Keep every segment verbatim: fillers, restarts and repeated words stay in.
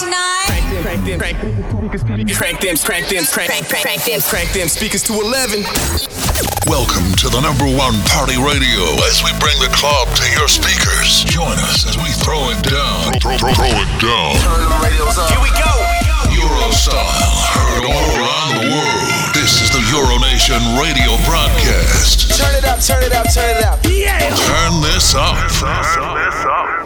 tonight. Crank them, crank them, crank them, crank them, crank, crank them, crank them speakers to eleven. Welcome to the number one party radio. As we bring the club to your speakers, join us as we throw it down. Throw, throw, throw it down. Turn the radios up. Here we go. Euro style, heard all around the world. This is the EuroNation radio broadcast. Turn it up, turn it up, turn it up. Yeah. Turn this up. Turn this up.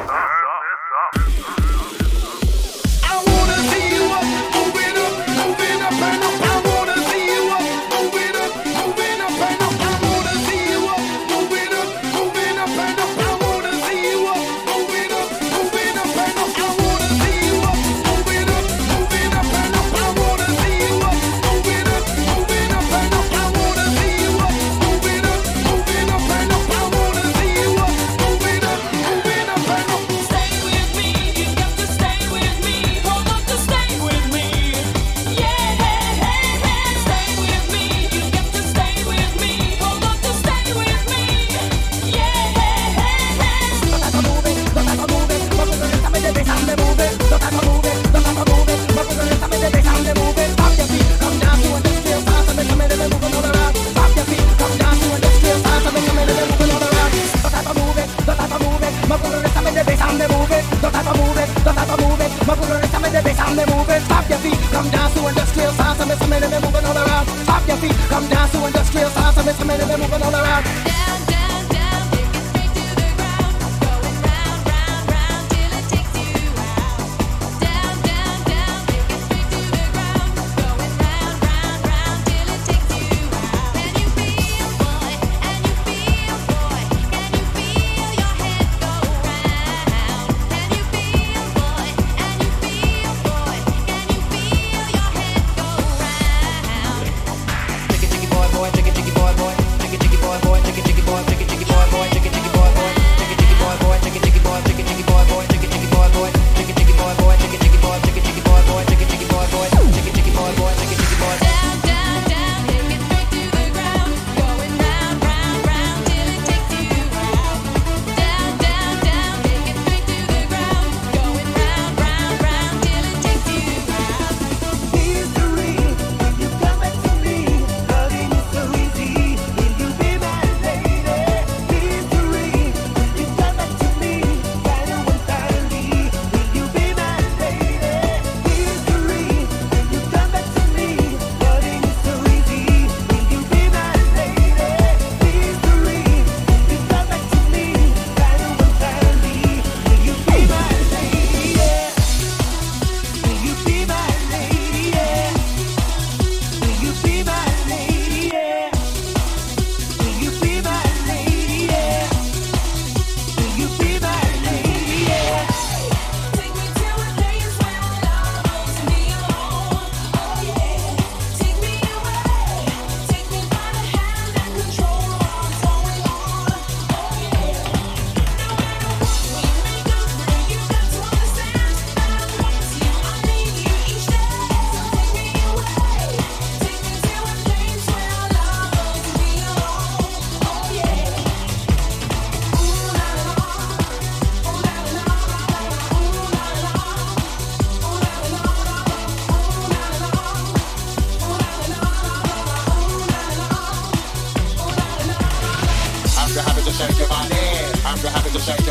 Stay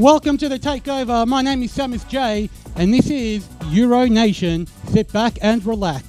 Welcome to the Takeover. My name is Samus Jay, and this is EuroNation. Sit back and relax.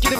Get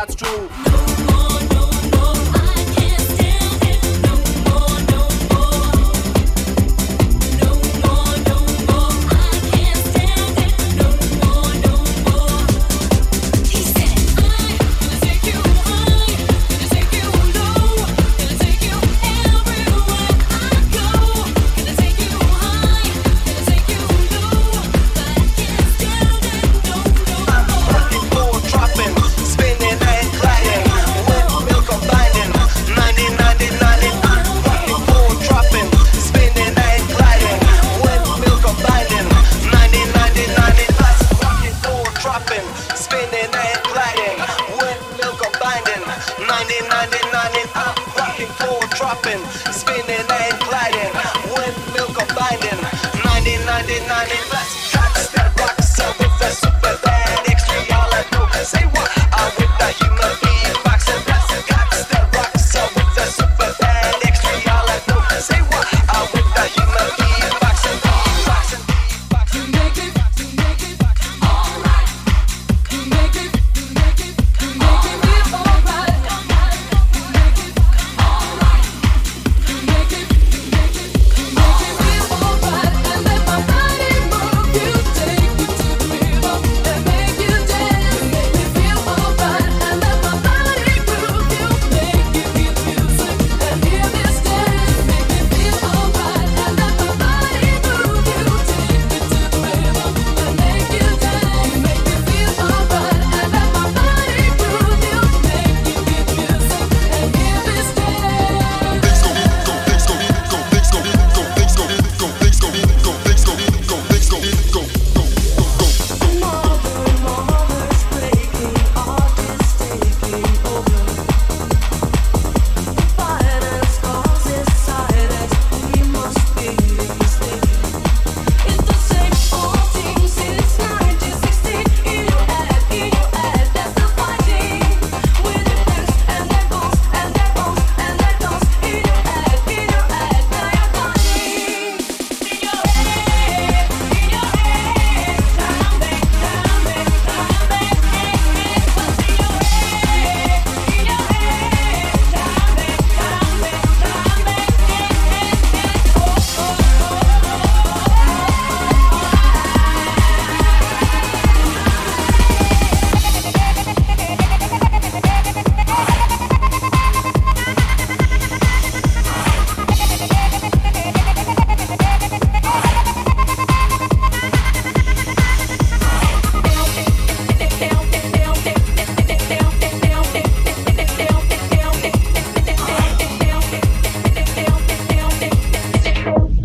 that's true.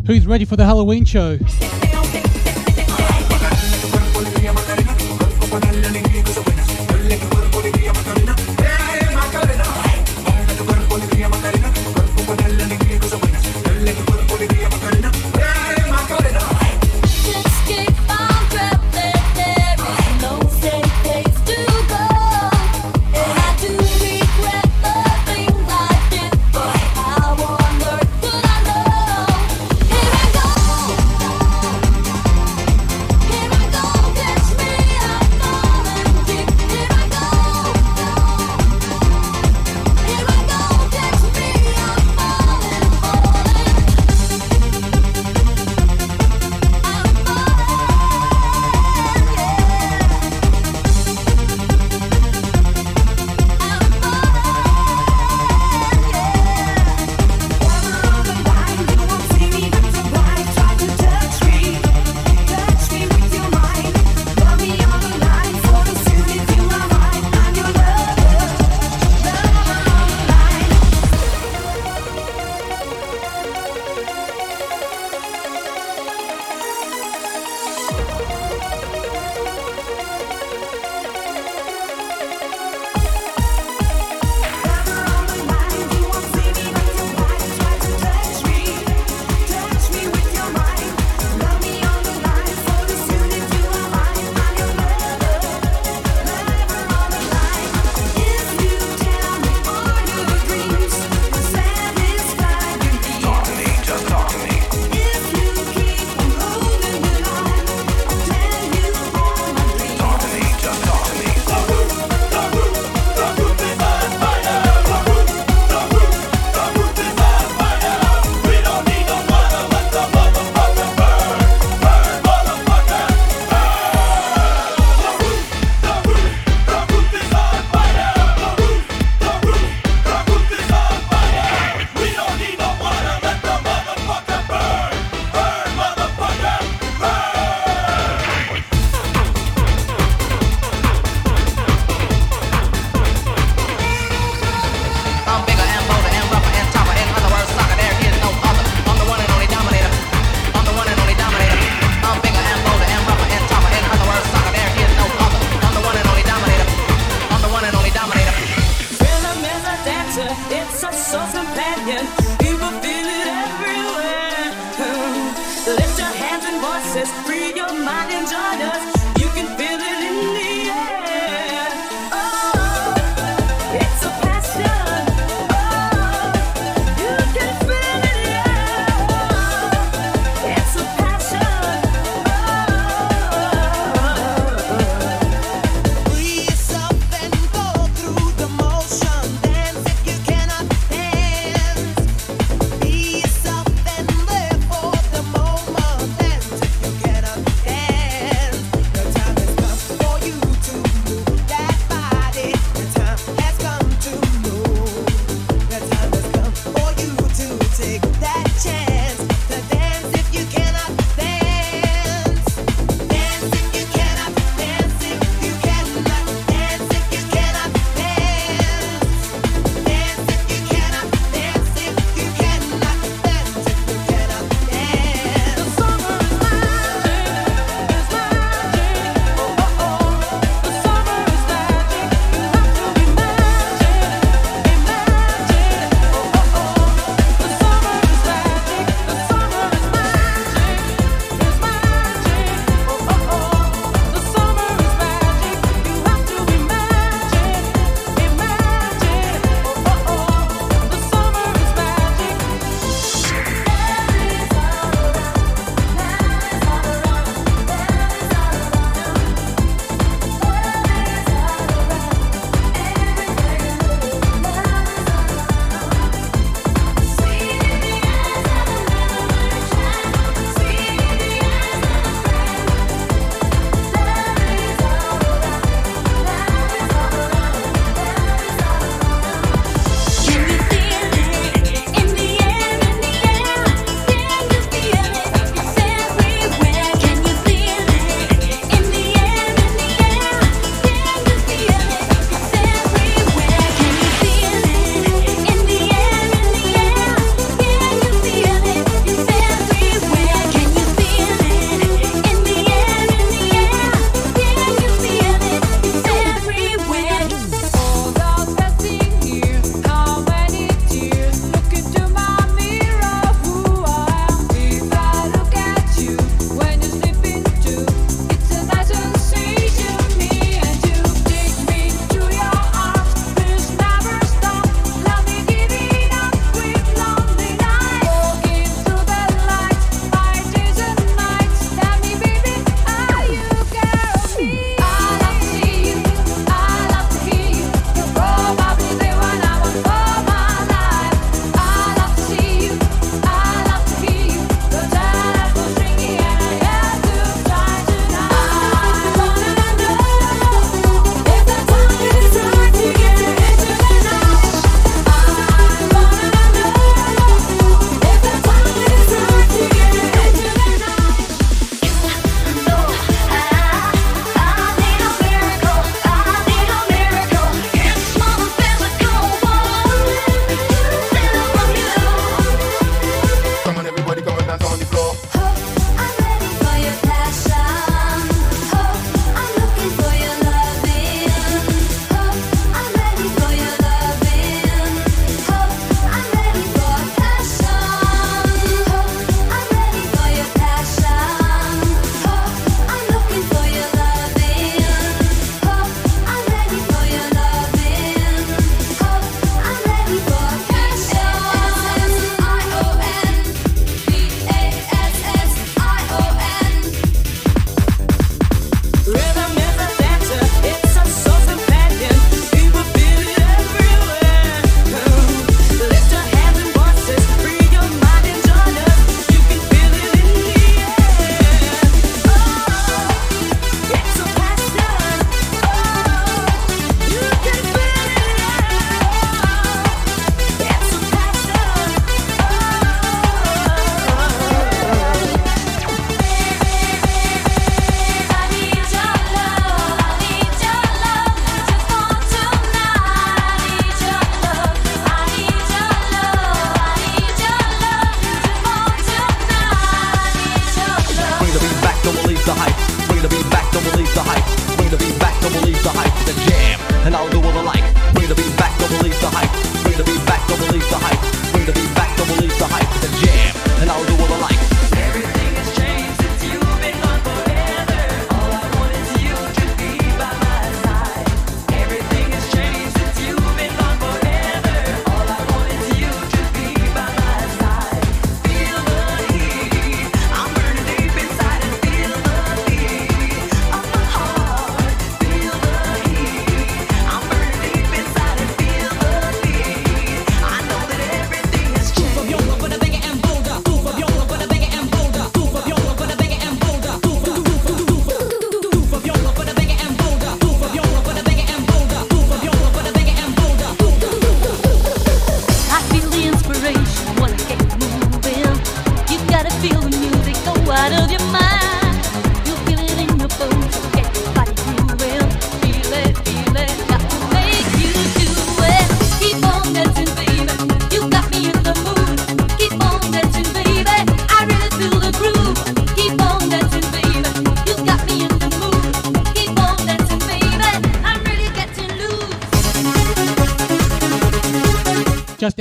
Who's ready for the Halloween show?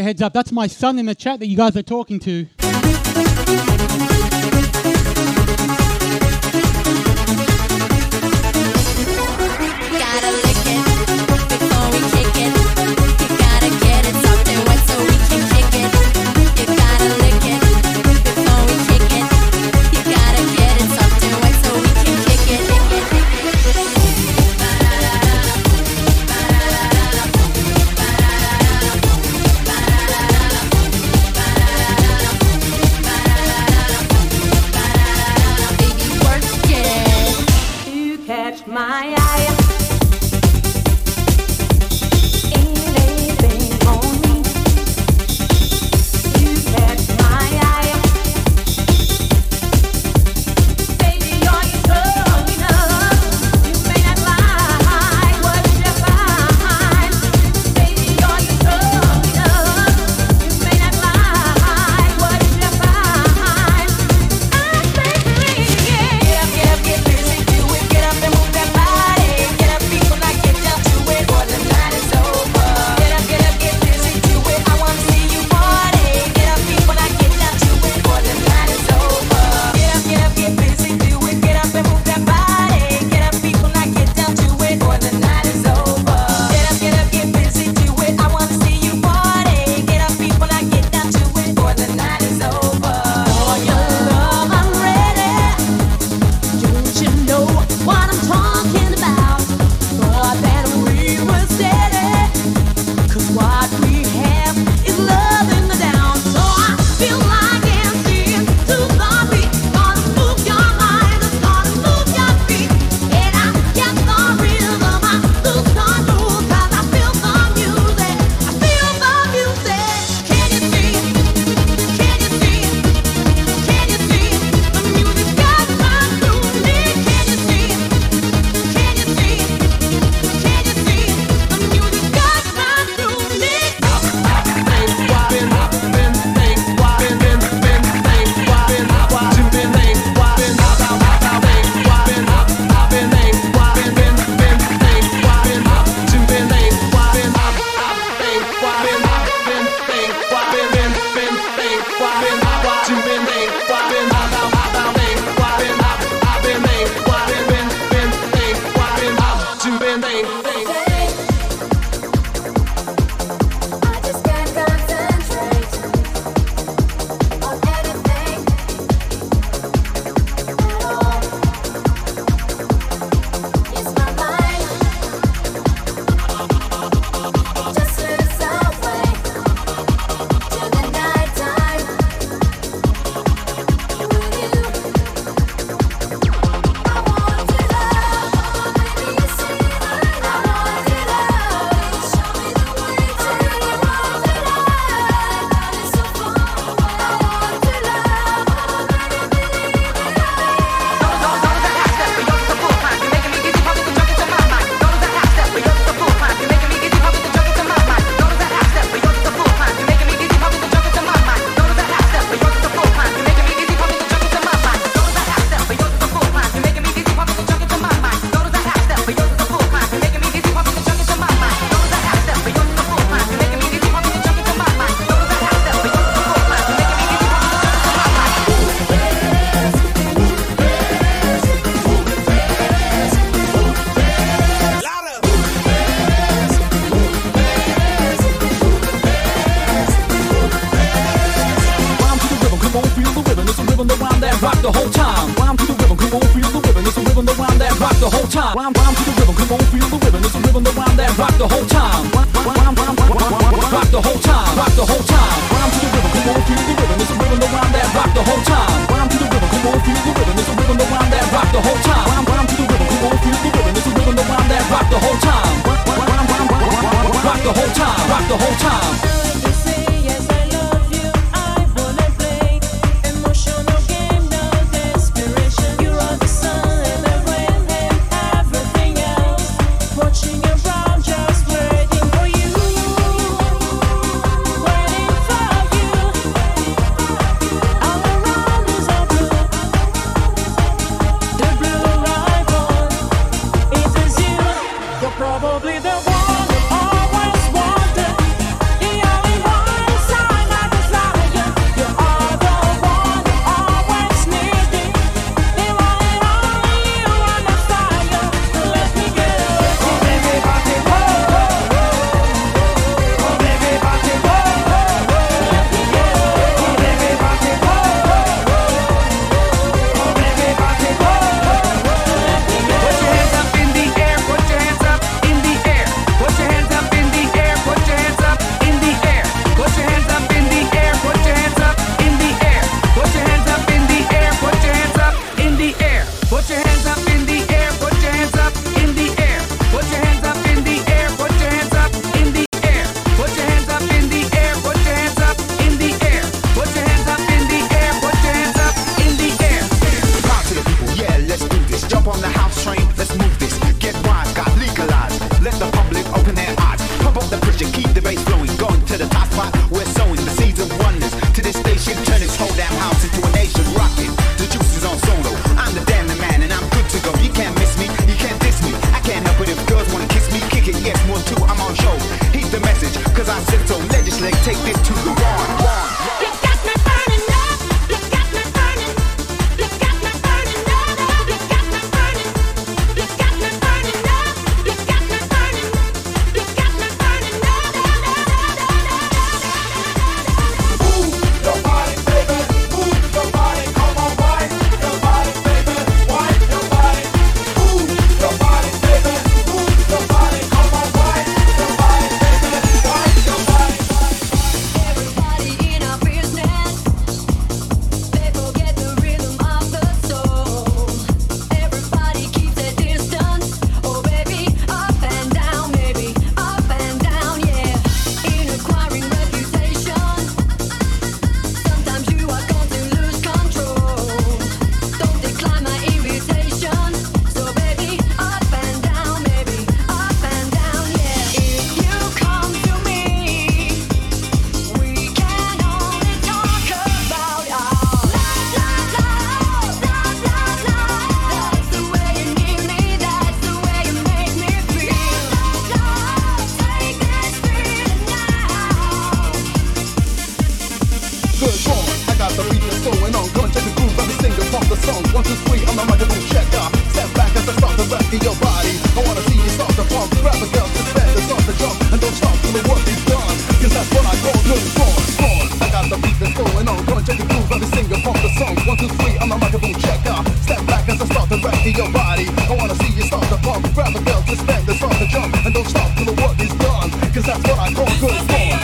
heads up, that's my son in the chat that you guys are talking to. Probably the one I always wanted. in your body. I wanna see you start to pump, grab a girl, suspend, start to jump, and don't stop till the work is done. 'Cause that's what I call good fun. I got the beat that's going on, gonna check the groove, every single pump the song. One, two, three, I'm a microphone checker. Step back as I start to wreck in your body. I wanna see you start to pump, grab a girl, suspend, start to jump, and don't stop till the work is done. 'Cause that's what I call good fun.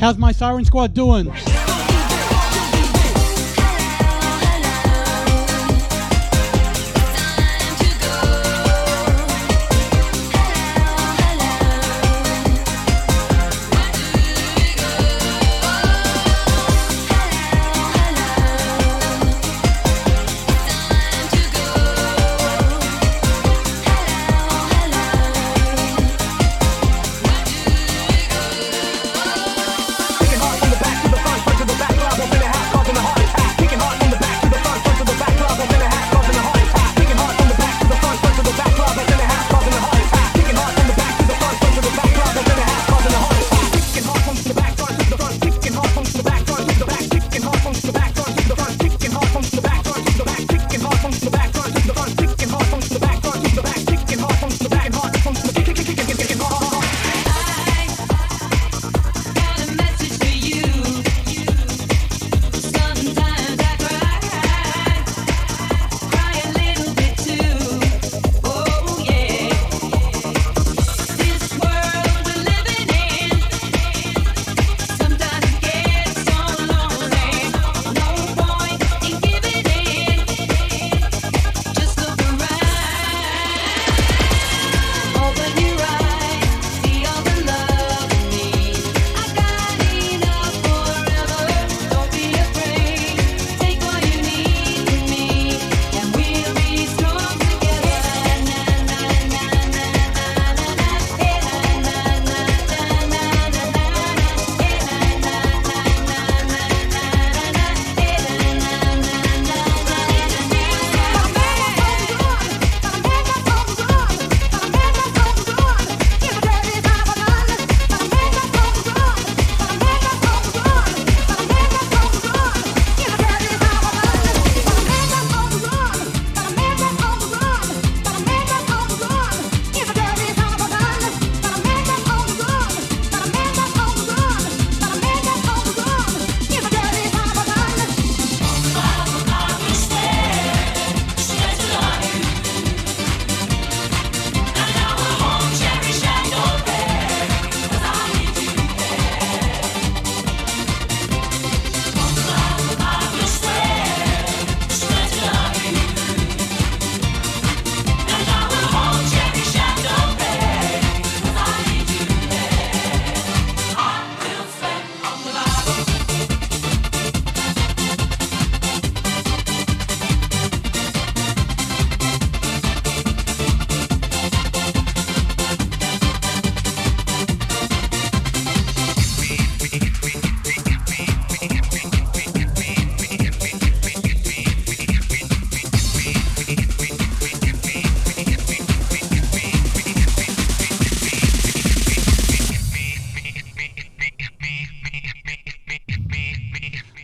How's my Siren Squad doing?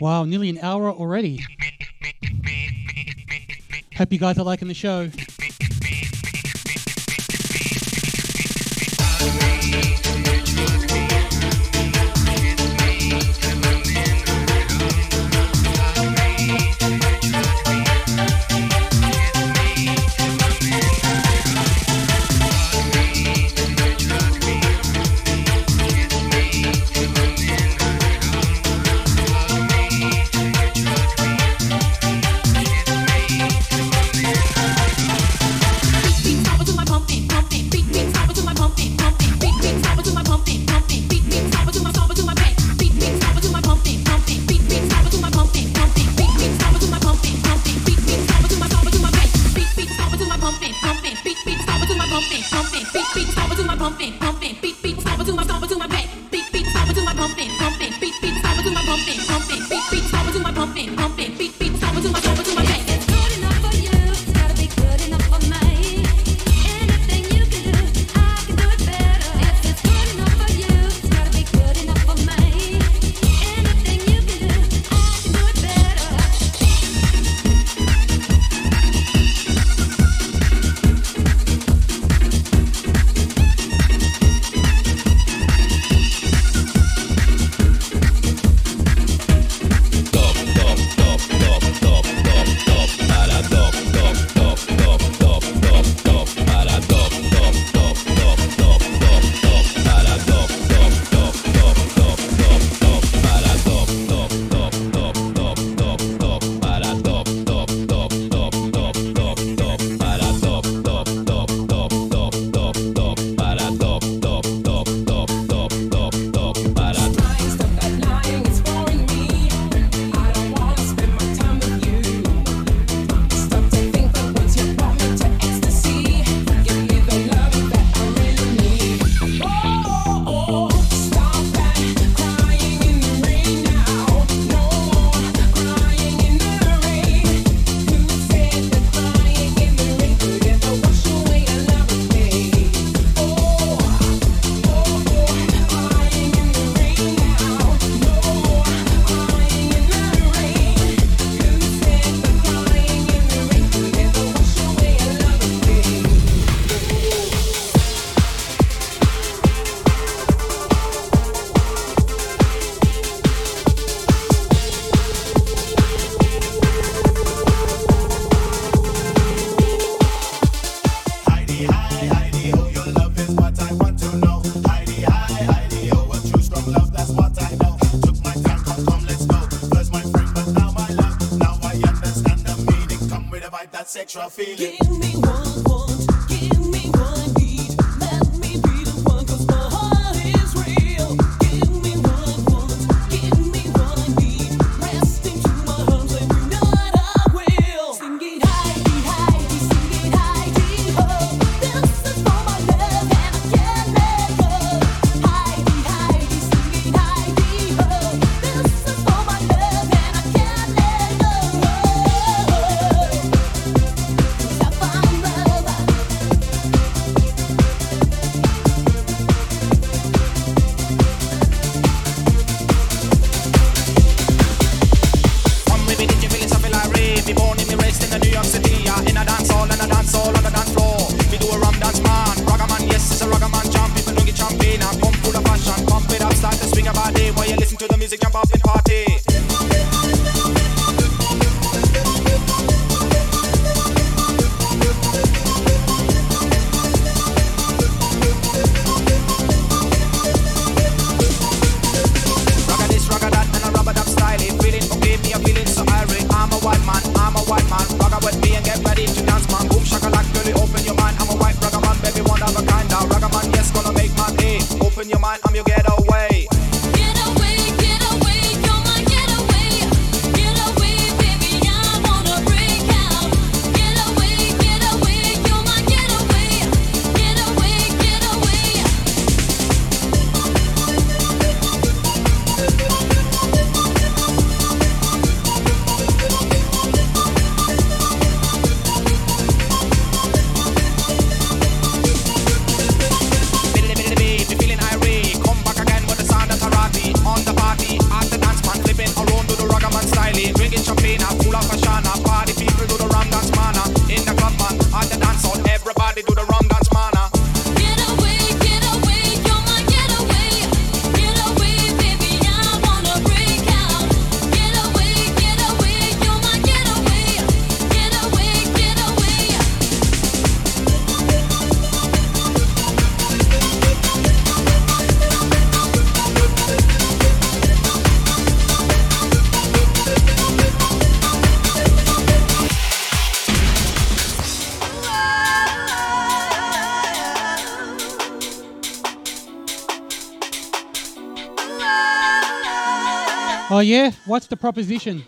Wow, nearly an hour already. Hope you guys are liking the show. feeling. Give me one want, give me one need. Let me be the one, cause my heart is real. Give me one want, give me one need. Rest into my arms every night I will. Sing it Heidi, Heidi, sing it Heidi ho. This is for my love and I can't let go. Heidi, Heidi, sing it Heidi ho. This is for my love and I can't let go. Oh, oh, oh. I found love, One with me did you feel it's a feel I rave. We born in me raised in the New York City. Uh, in a dance hall and a dance hall on the dance floor. We do a rum dance man, ragga man, yes it's a ragga man jam. People don't get champagne and pump full of passion. Pump it up, start to swing a body while you listen to the music jump up and party. Ragga this, ragga that, and I rub it up style. It feeling okay, me a feeling so irate. I'm a white man, I'm a white man. Ragga with me and get ready to dance, man. Boom shakalak, girl, you open your mind. I'm a white ragga man, baby, one of a kind. Now ragga man, yes, gonna make my day. Open your mind, I'm your getaway. Get away, get away, you're my getaway. Get away, baby, I wanna break out. Get away, get away, you're my getaway. Get away, get away. Biddly biddly bee, be feeling irate. Come back again with the sound of karate. On the party, at the dance man, flipping around to the ragga man style. Drinking champagne, uh, full of fashion. uh, Party people do the rum dance man. uh, In the club man, at the dance hall, everybody do the rum dance man. uh. Get away, get away, you're my getaway. Get away, baby, I wanna break out. Get away, get away, you're my getaway. Get away, get away. Oh yeah? What's the proposition?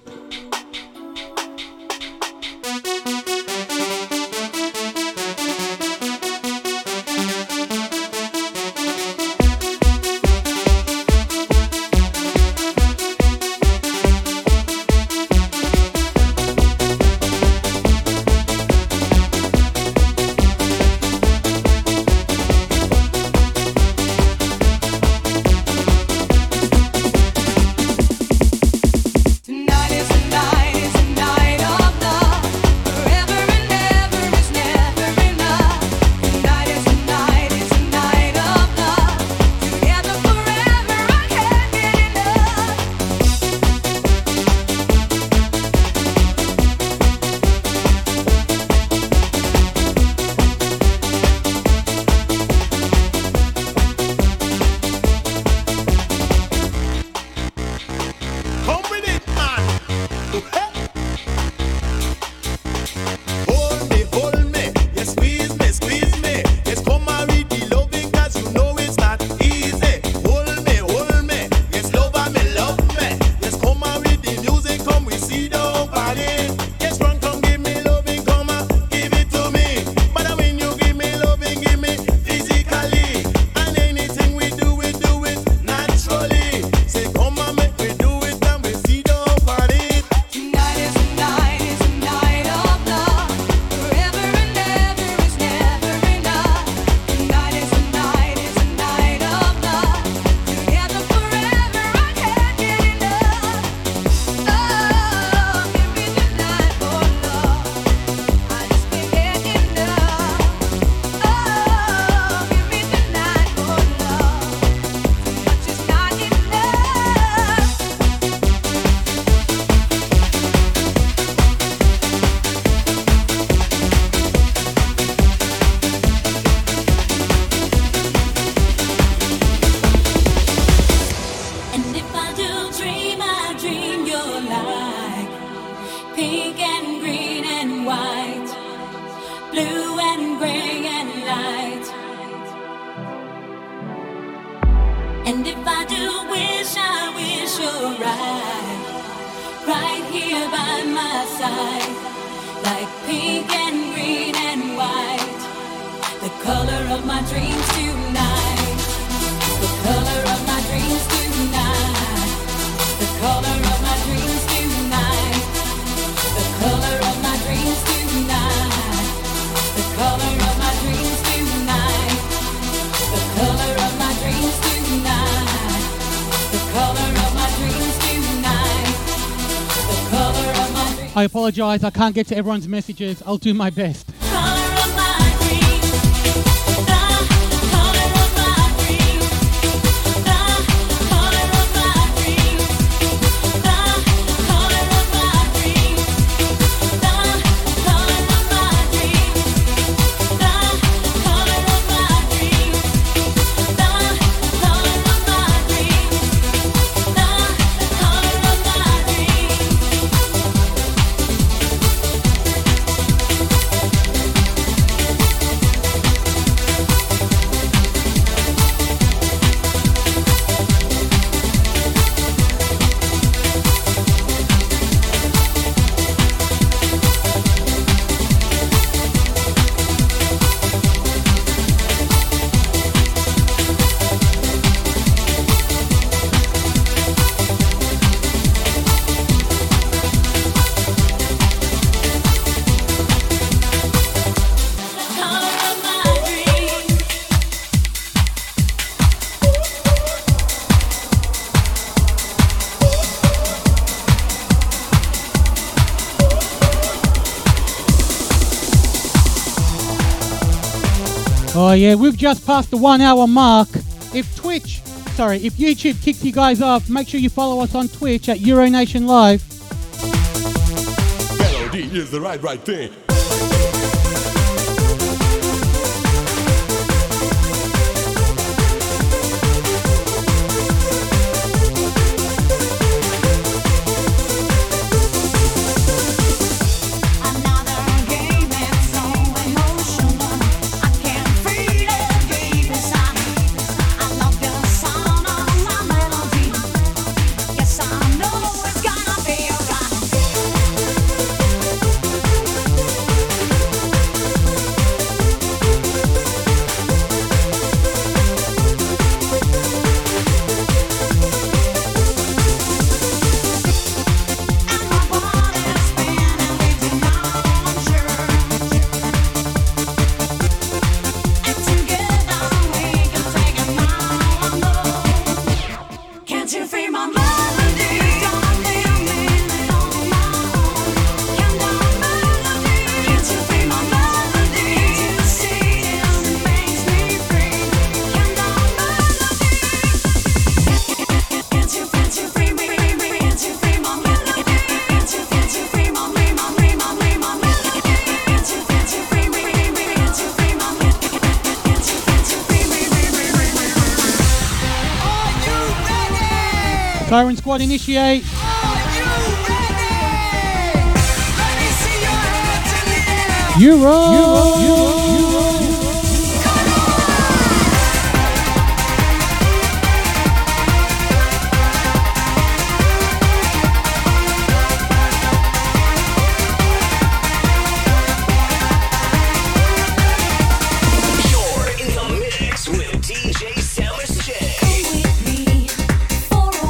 Tonight is And if I do wish, I wish you're right, right here by my side, like pink and green and white, the color of my dreams tonight, the color of my dreams tonight, the color of my dreams tonight, the color of my dreams tonight, the color of my dreams tonight, the color of my dreams tonight, the color of my dreams tonight, the color of my dreams. I apologize, I can't get to everyone's messages. I'll do my best. Yeah, we've just passed the one hour mark. If Twitch, sorry, if YouTube kicks you guys off, make sure you follow us on Twitch at EuroNation Live. Melody is the right, right thing. Siren Squad initiate. Are you ready? Let me see your hands in the air. Euro, Euro, Euro, Euro, Euro. Come on! You're in the mix with D J Samus Jay. Welcome.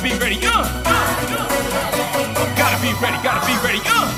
gotta be ready. Uh, uh, uh, gotta be ready. Gotta be ready. Uh.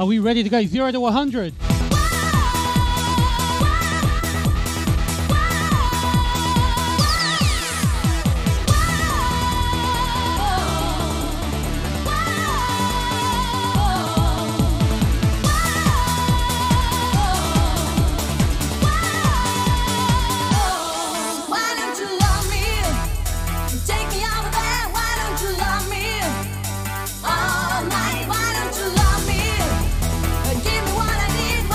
Are we ready to go? Zero to one hundred. Why don't you love me? Give me what I need.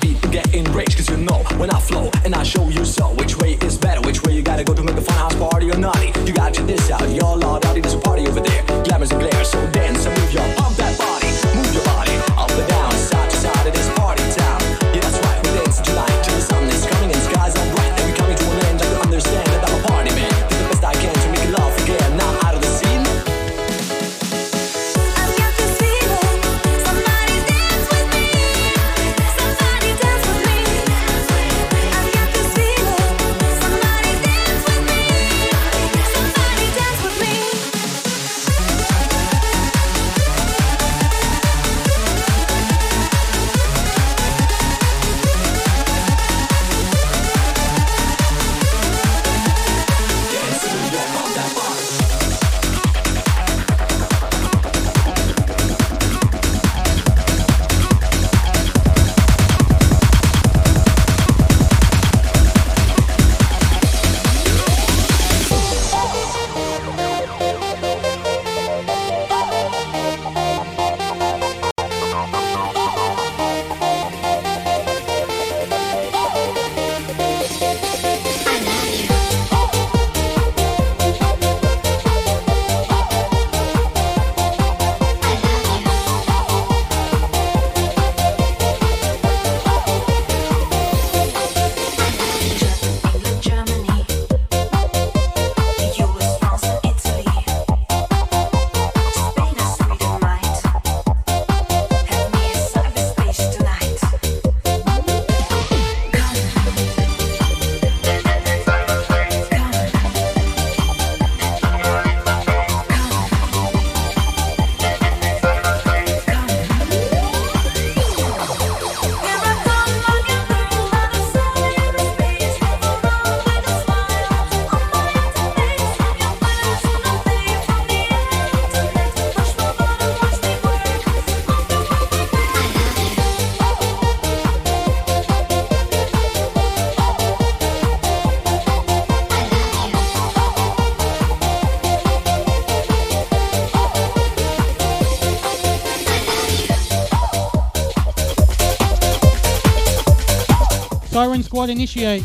be getting rich, cause you know when I flow and I show you so. Which way is better, which way you gotta go to make a fun house party or naughty? You gotta check this out, y'all are naughty, there's a party over there. Glamour's and glare, so dance and move your pump that body. Move your body up and down, side to side, it is party time. Yeah, that's right, we dance tonight till the sun is coming and skies are bright. And we're coming to an end, I can understand that I'm a party man. Do the best I can to make you laugh again, now out of the scene. Siren Squad initiate.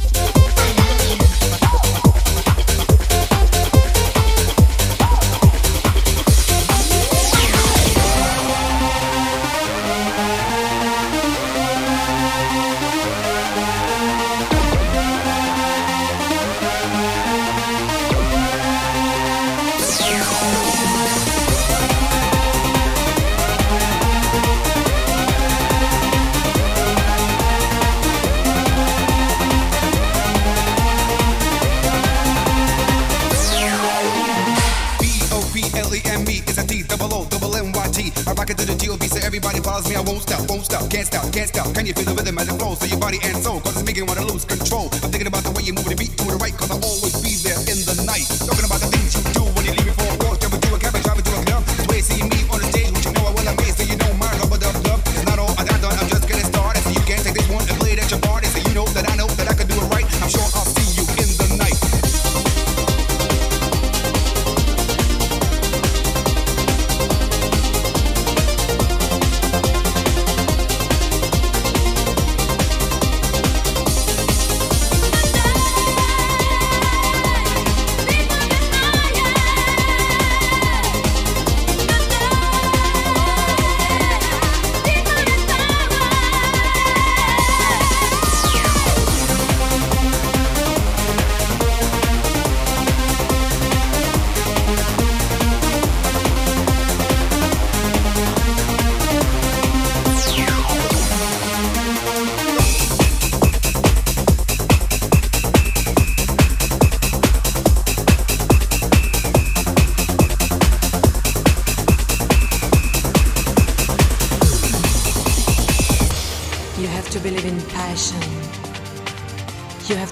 Can you feel the rhythm as it flows through your body and soul? Cause it's making you wanna lose control. I'm thinking about the way you move the beat to the right, cause I'll always be there in the night. Talking about the things you do when you leave it for a walk. Jump into a cab and drive into a club. This way you see me on the stage, which you know I will amaze. So you know my rubber dub dub. It's not all I got done, I'm just getting started. So you can take this one and play it at your party. So you know that I know that I can do it right. I'm sure I'll see you in the night.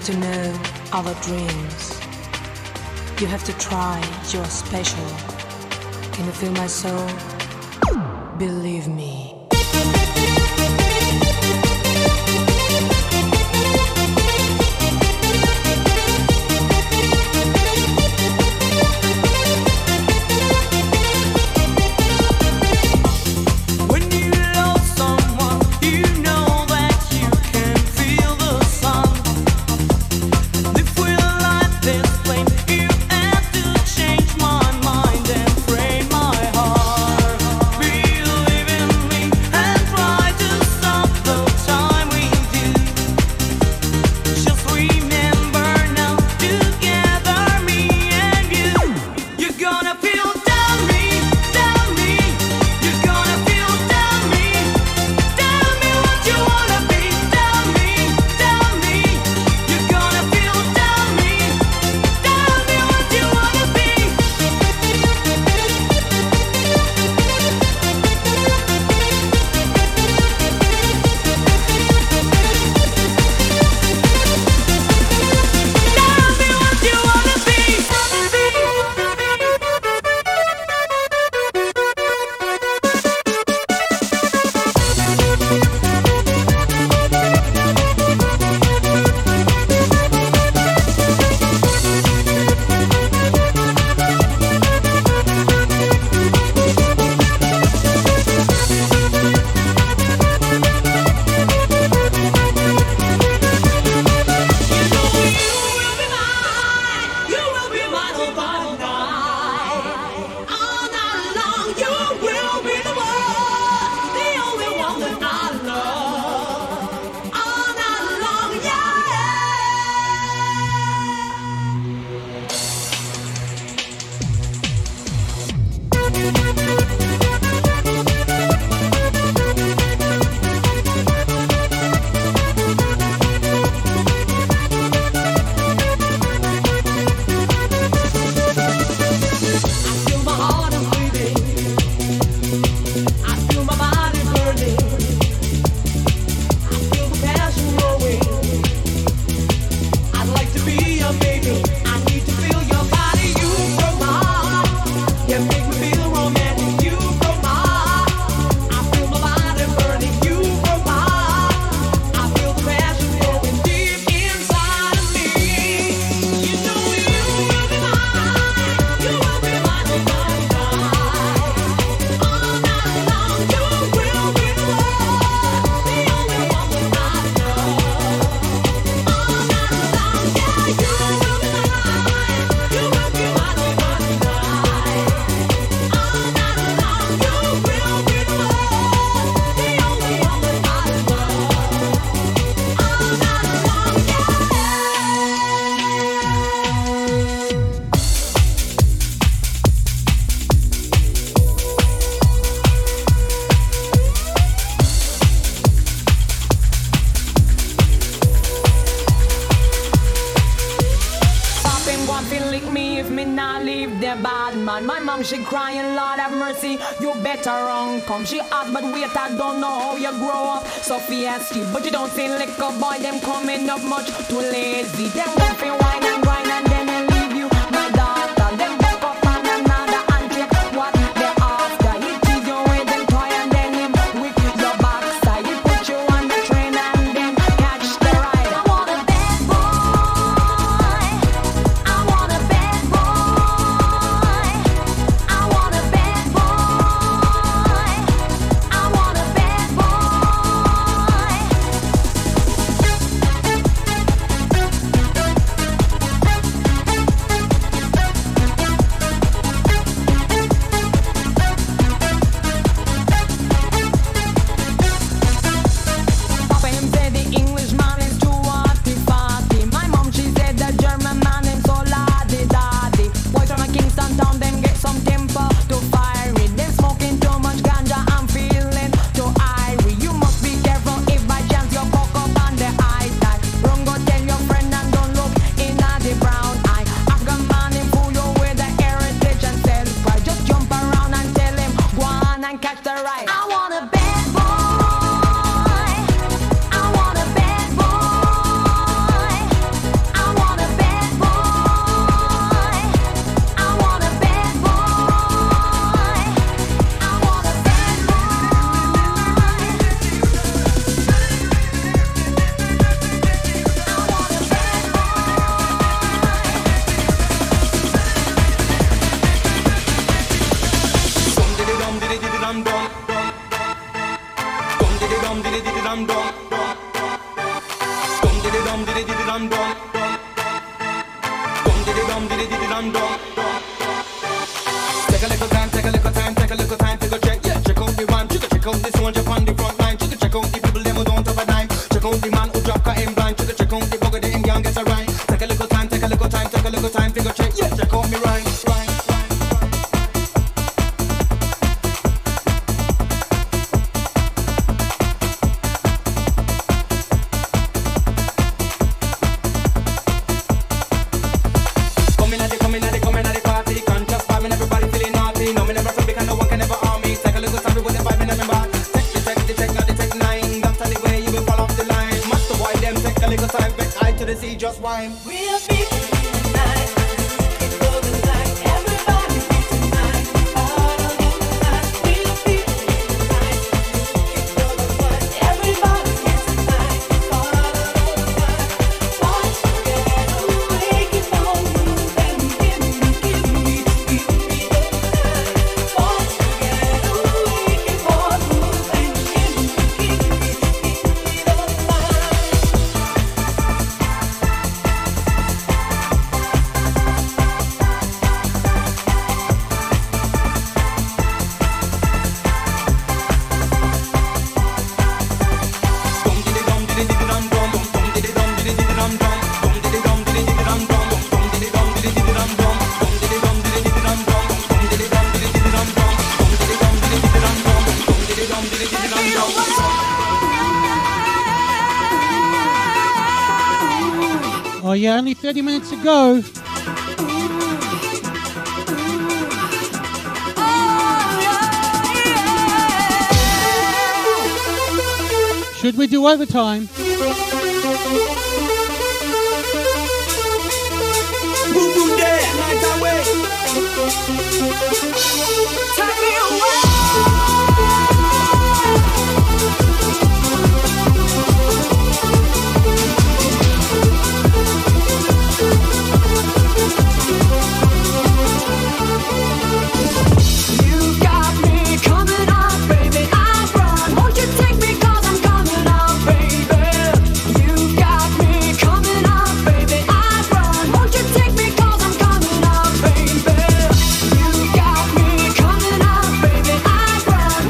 To know our dreams, you have to try. You're special. Can you feel my soul? Believe me. When you love someone, you know that you can. man. My mom, she crying, Lord have mercy. You better run, come. She asked, but wait, I don't know how you grow up. Sophie has cheap, but you don't see liquor boy. Them coming up much too lazy. Them won't be wine and wine and then they leave you. My daughter, them back up on another and take what they after. He tease you with them toy and then him whip your backside. He put you on the train and then catch the ride. I want a bad boy. I want a bad boy. I want a bad boy. I want a bad boy. Papa him said the English man is too arty farty. My mom she said the German man is so lardy daddy. Boys from a Kingston town them get some temper to fire it. Them smoking too much ganja, I'm feeling too iry. You must be careful if by chance you cock up on the eyesight. Run go tell your friend and don't look in at the brown eye. Afghan man him fool you with the heritage and self-pride. Just jump around and tell him go on and catch the ride. I want a bad boy. I want a bad boy. I want a bad boy. I want a bad boy. I want a bad boy. Dum diddy dum diddy diddy dum dum dum. Dum diddy dum diddy diddy dum dum dum. Dum diddy dum diddy diddy dum dum dum. Dum diddy dum diddy diddy dum dum dum. Take a little time, take a little time, take a little time to go check. Yeah, check out the one, check check out the soldier on the front line. Check check out the people them who don't have a dime. Check out the man who drop car in blind. Check check out the bugger them young gets a rhyme. Take a little time, take a little time, take a little time to go check. Yeah, check out me rhyme, rhyme, rhyme. Coming at the coming at the coming at the party, conscious vibing, everybody feeling naughty. No me never feel because no one can ever harm me. Take a look at somebody with the vibe and remember. Take the take the take not the take nine. That's the way you will fall off the line. Must avoid them. Take a little time, back eye to the sea, just wine. We'll be tonight. It will be like everybody be tonight. All of the night we'll be tonight. It will be like everybody be tonight. All of the night. Once together we keep on moving. Give me, give me, give me the night. Once together we keep on moving. Give me, give me, give me the night. Dum diddy dum diddy diddy dum dum. Dum diddy dum diddy diddy dum dum. Dum diddy dum diddy diddy dum dum. Dum diddy dum diddy diddy dum dum. Dum diddy dum diddy diddy dum dum. Dum diddy dum diddy diddy dum dum. Dum diddy dum diddy diddy dum dum. Dum diddy dum diddy diddy dum dum. Oh yeah, only thirty minutes to go. Should we do overtime? Boom boom dead, night away. Take me away. You got me coming out, baby. I run. Won't you take me 'cause I'm coming out, baby? You got me coming out, baby. I run. Won't you take me 'cause I'm coming out, baby? You got me coming out, baby. I run.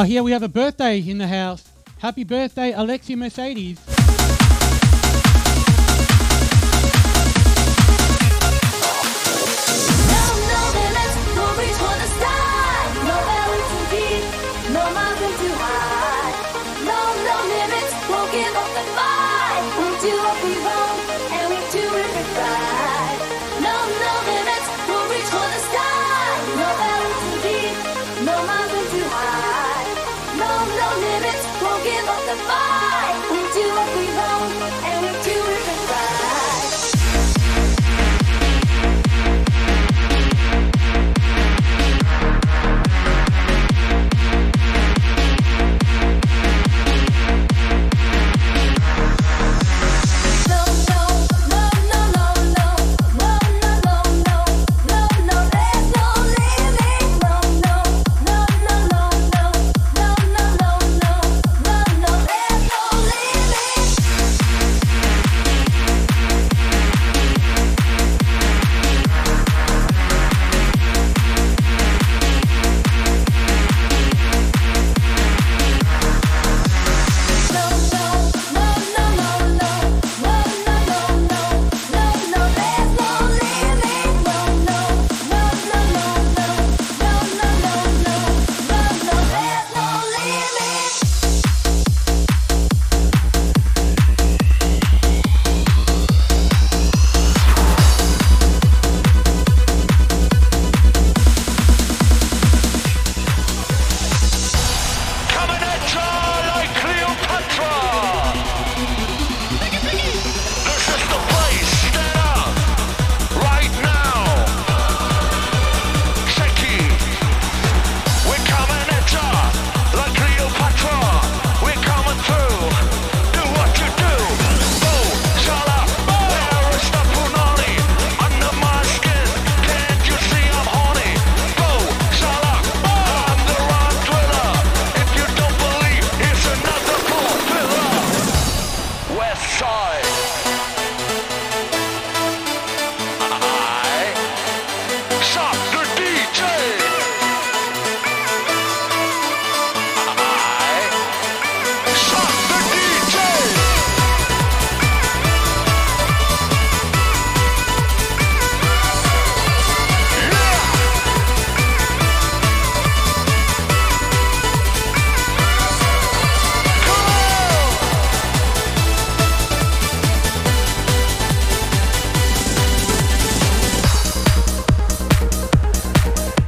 Oh, here we have a birthday in the house. Happy birthday, Alexi Mercedes.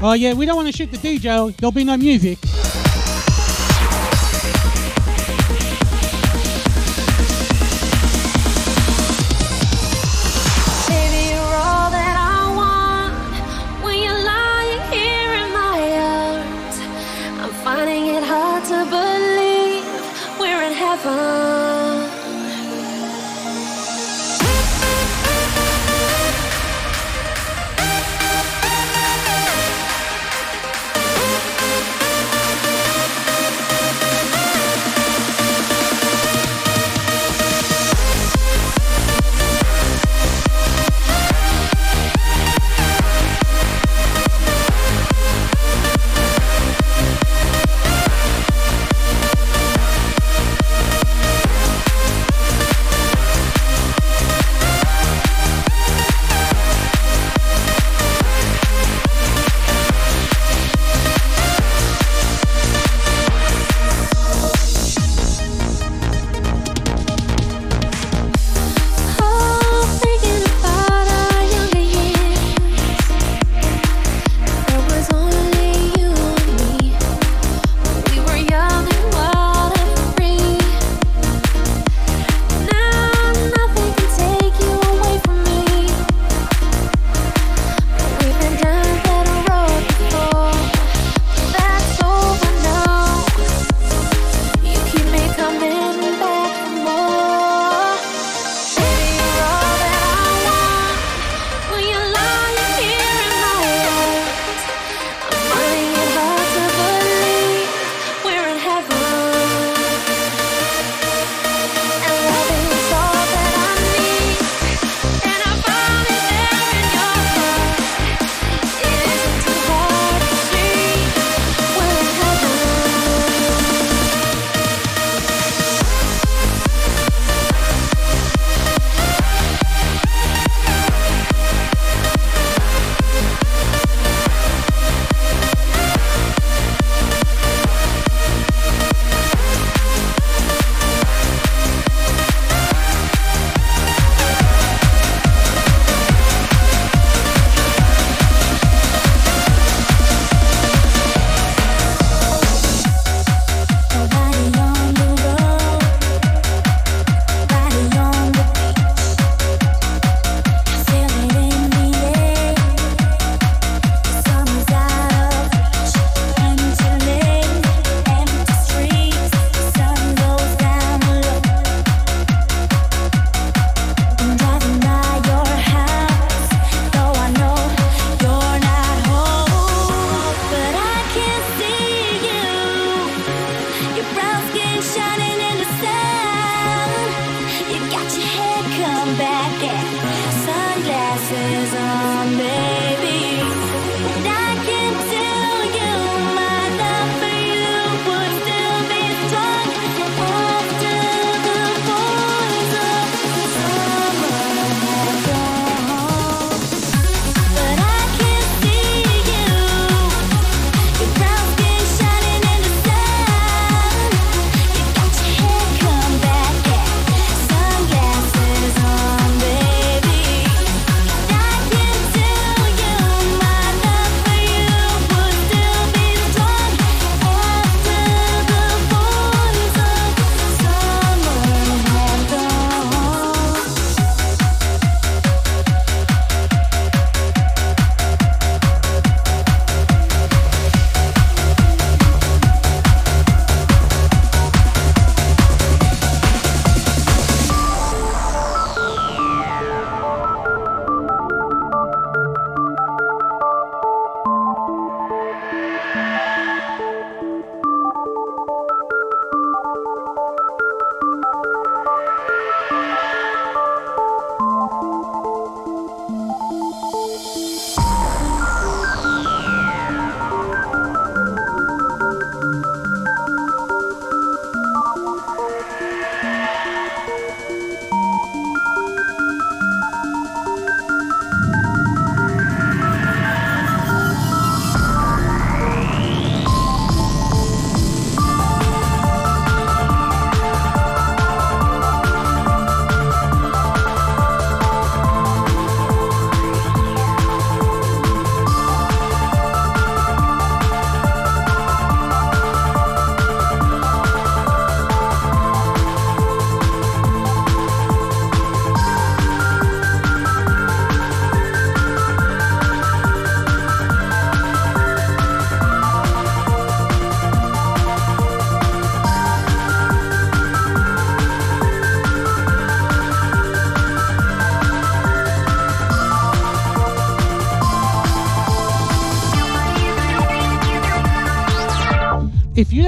Oh yeah, we don't want to shoot the D J, there'll be no music.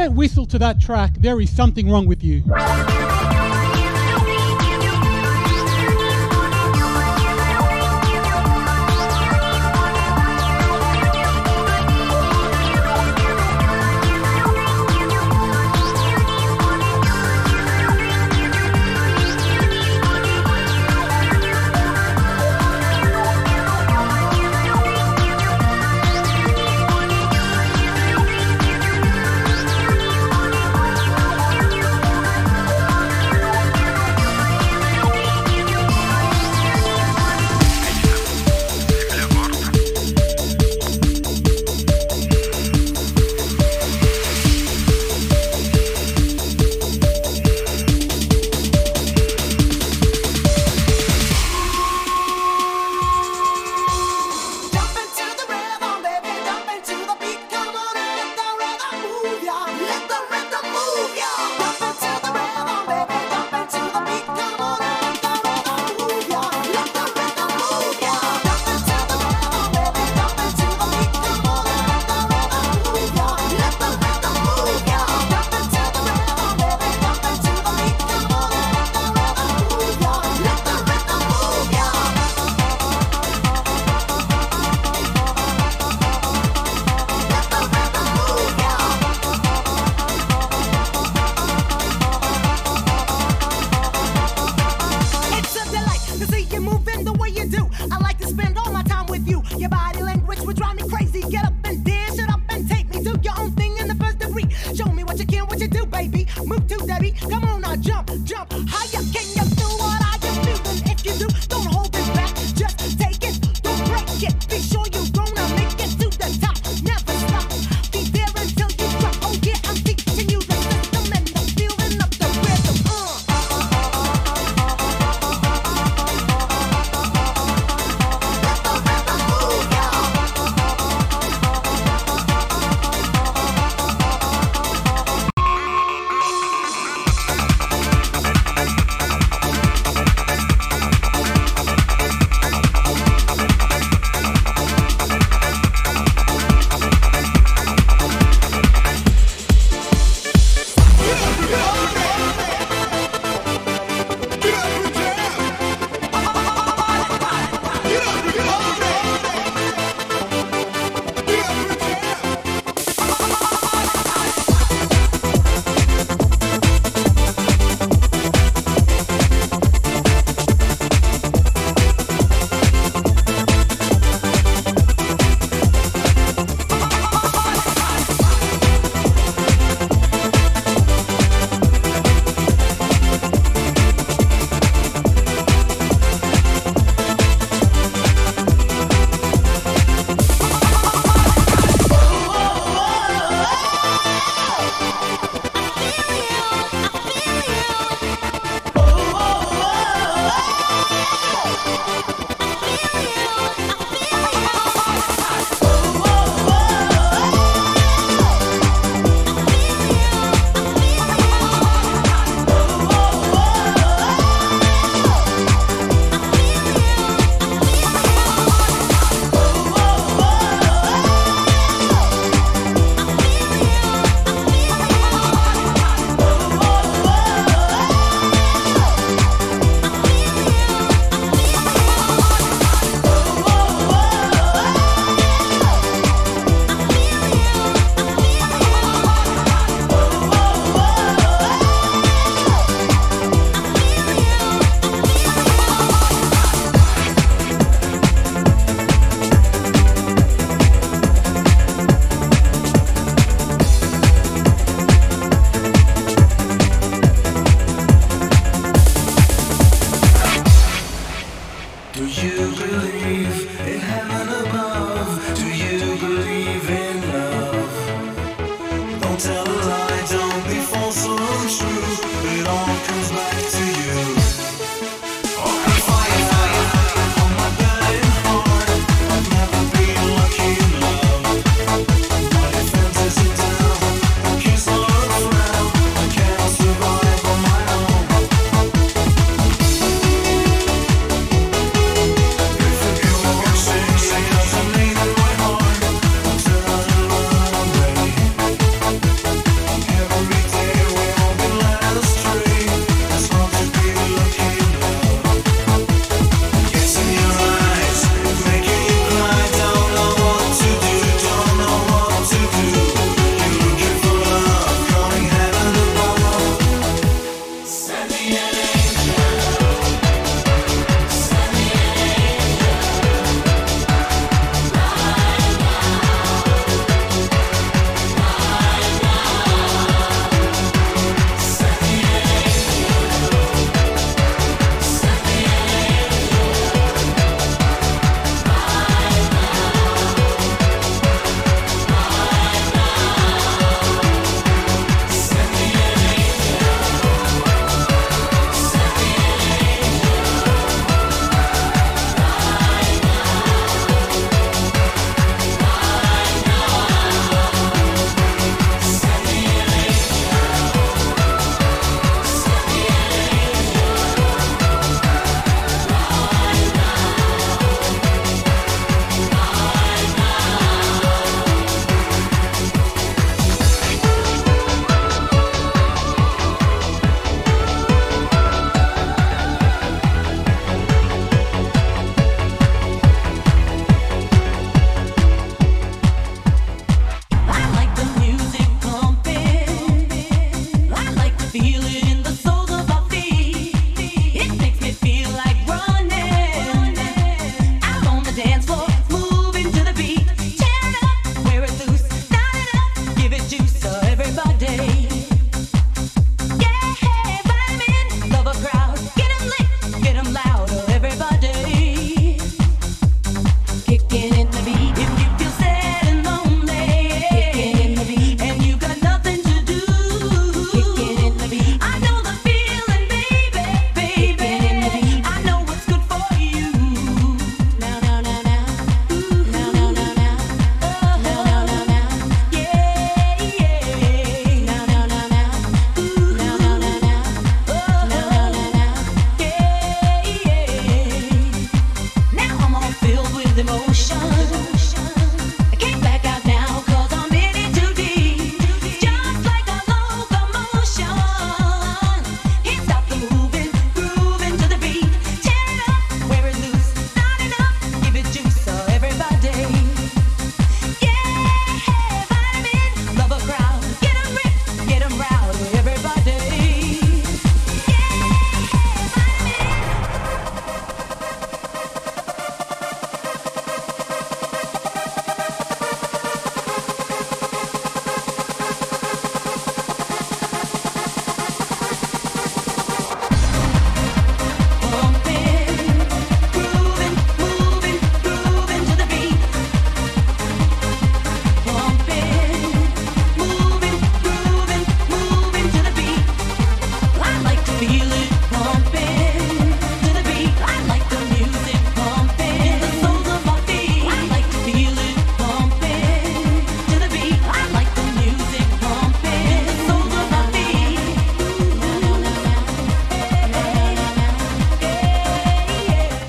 that whistle to that track, there is something wrong with you.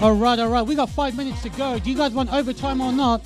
All right, all right. We got five minutes to go. Do you guys want overtime or not?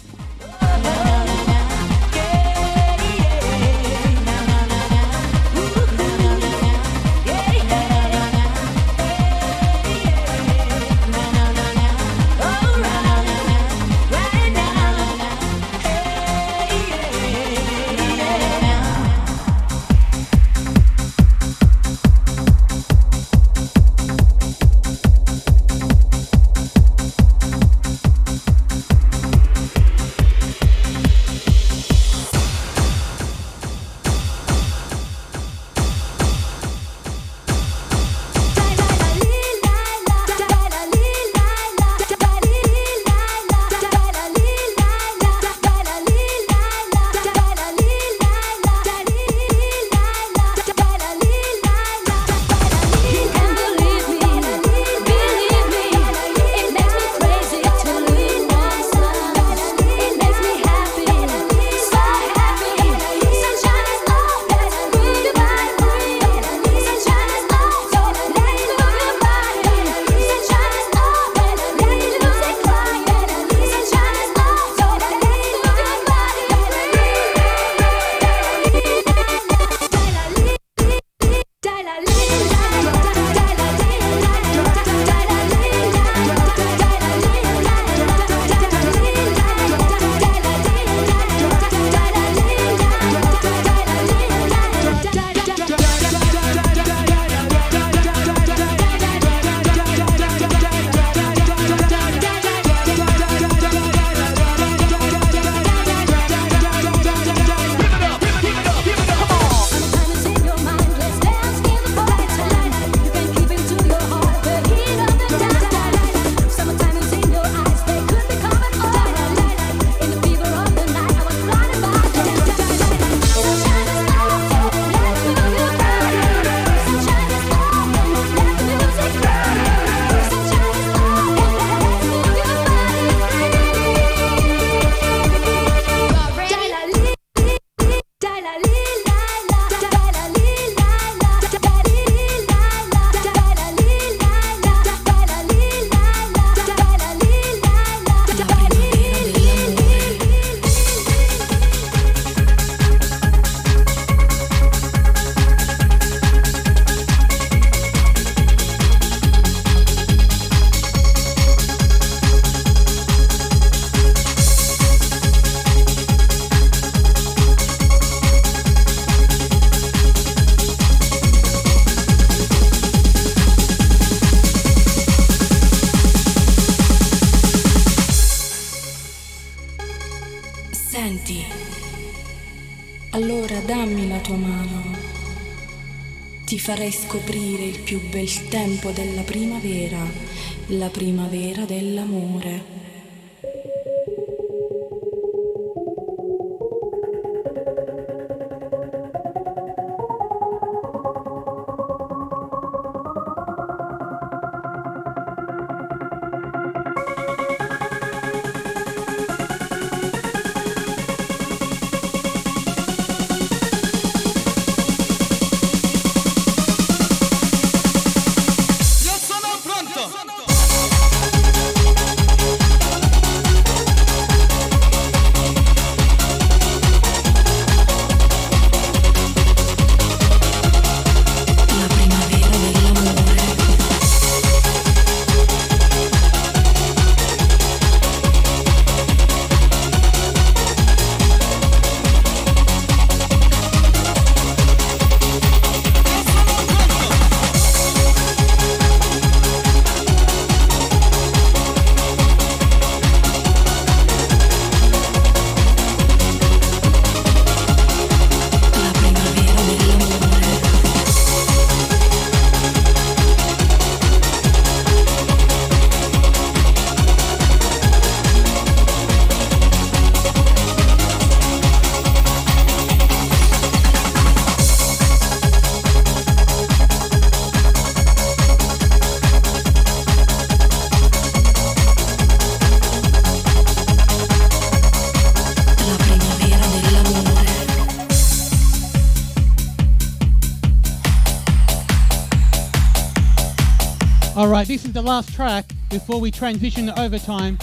Farei scoprire il più bel tempo della primavera, la primavera dell'amore. All right, this is the last track. before we transition to overtime.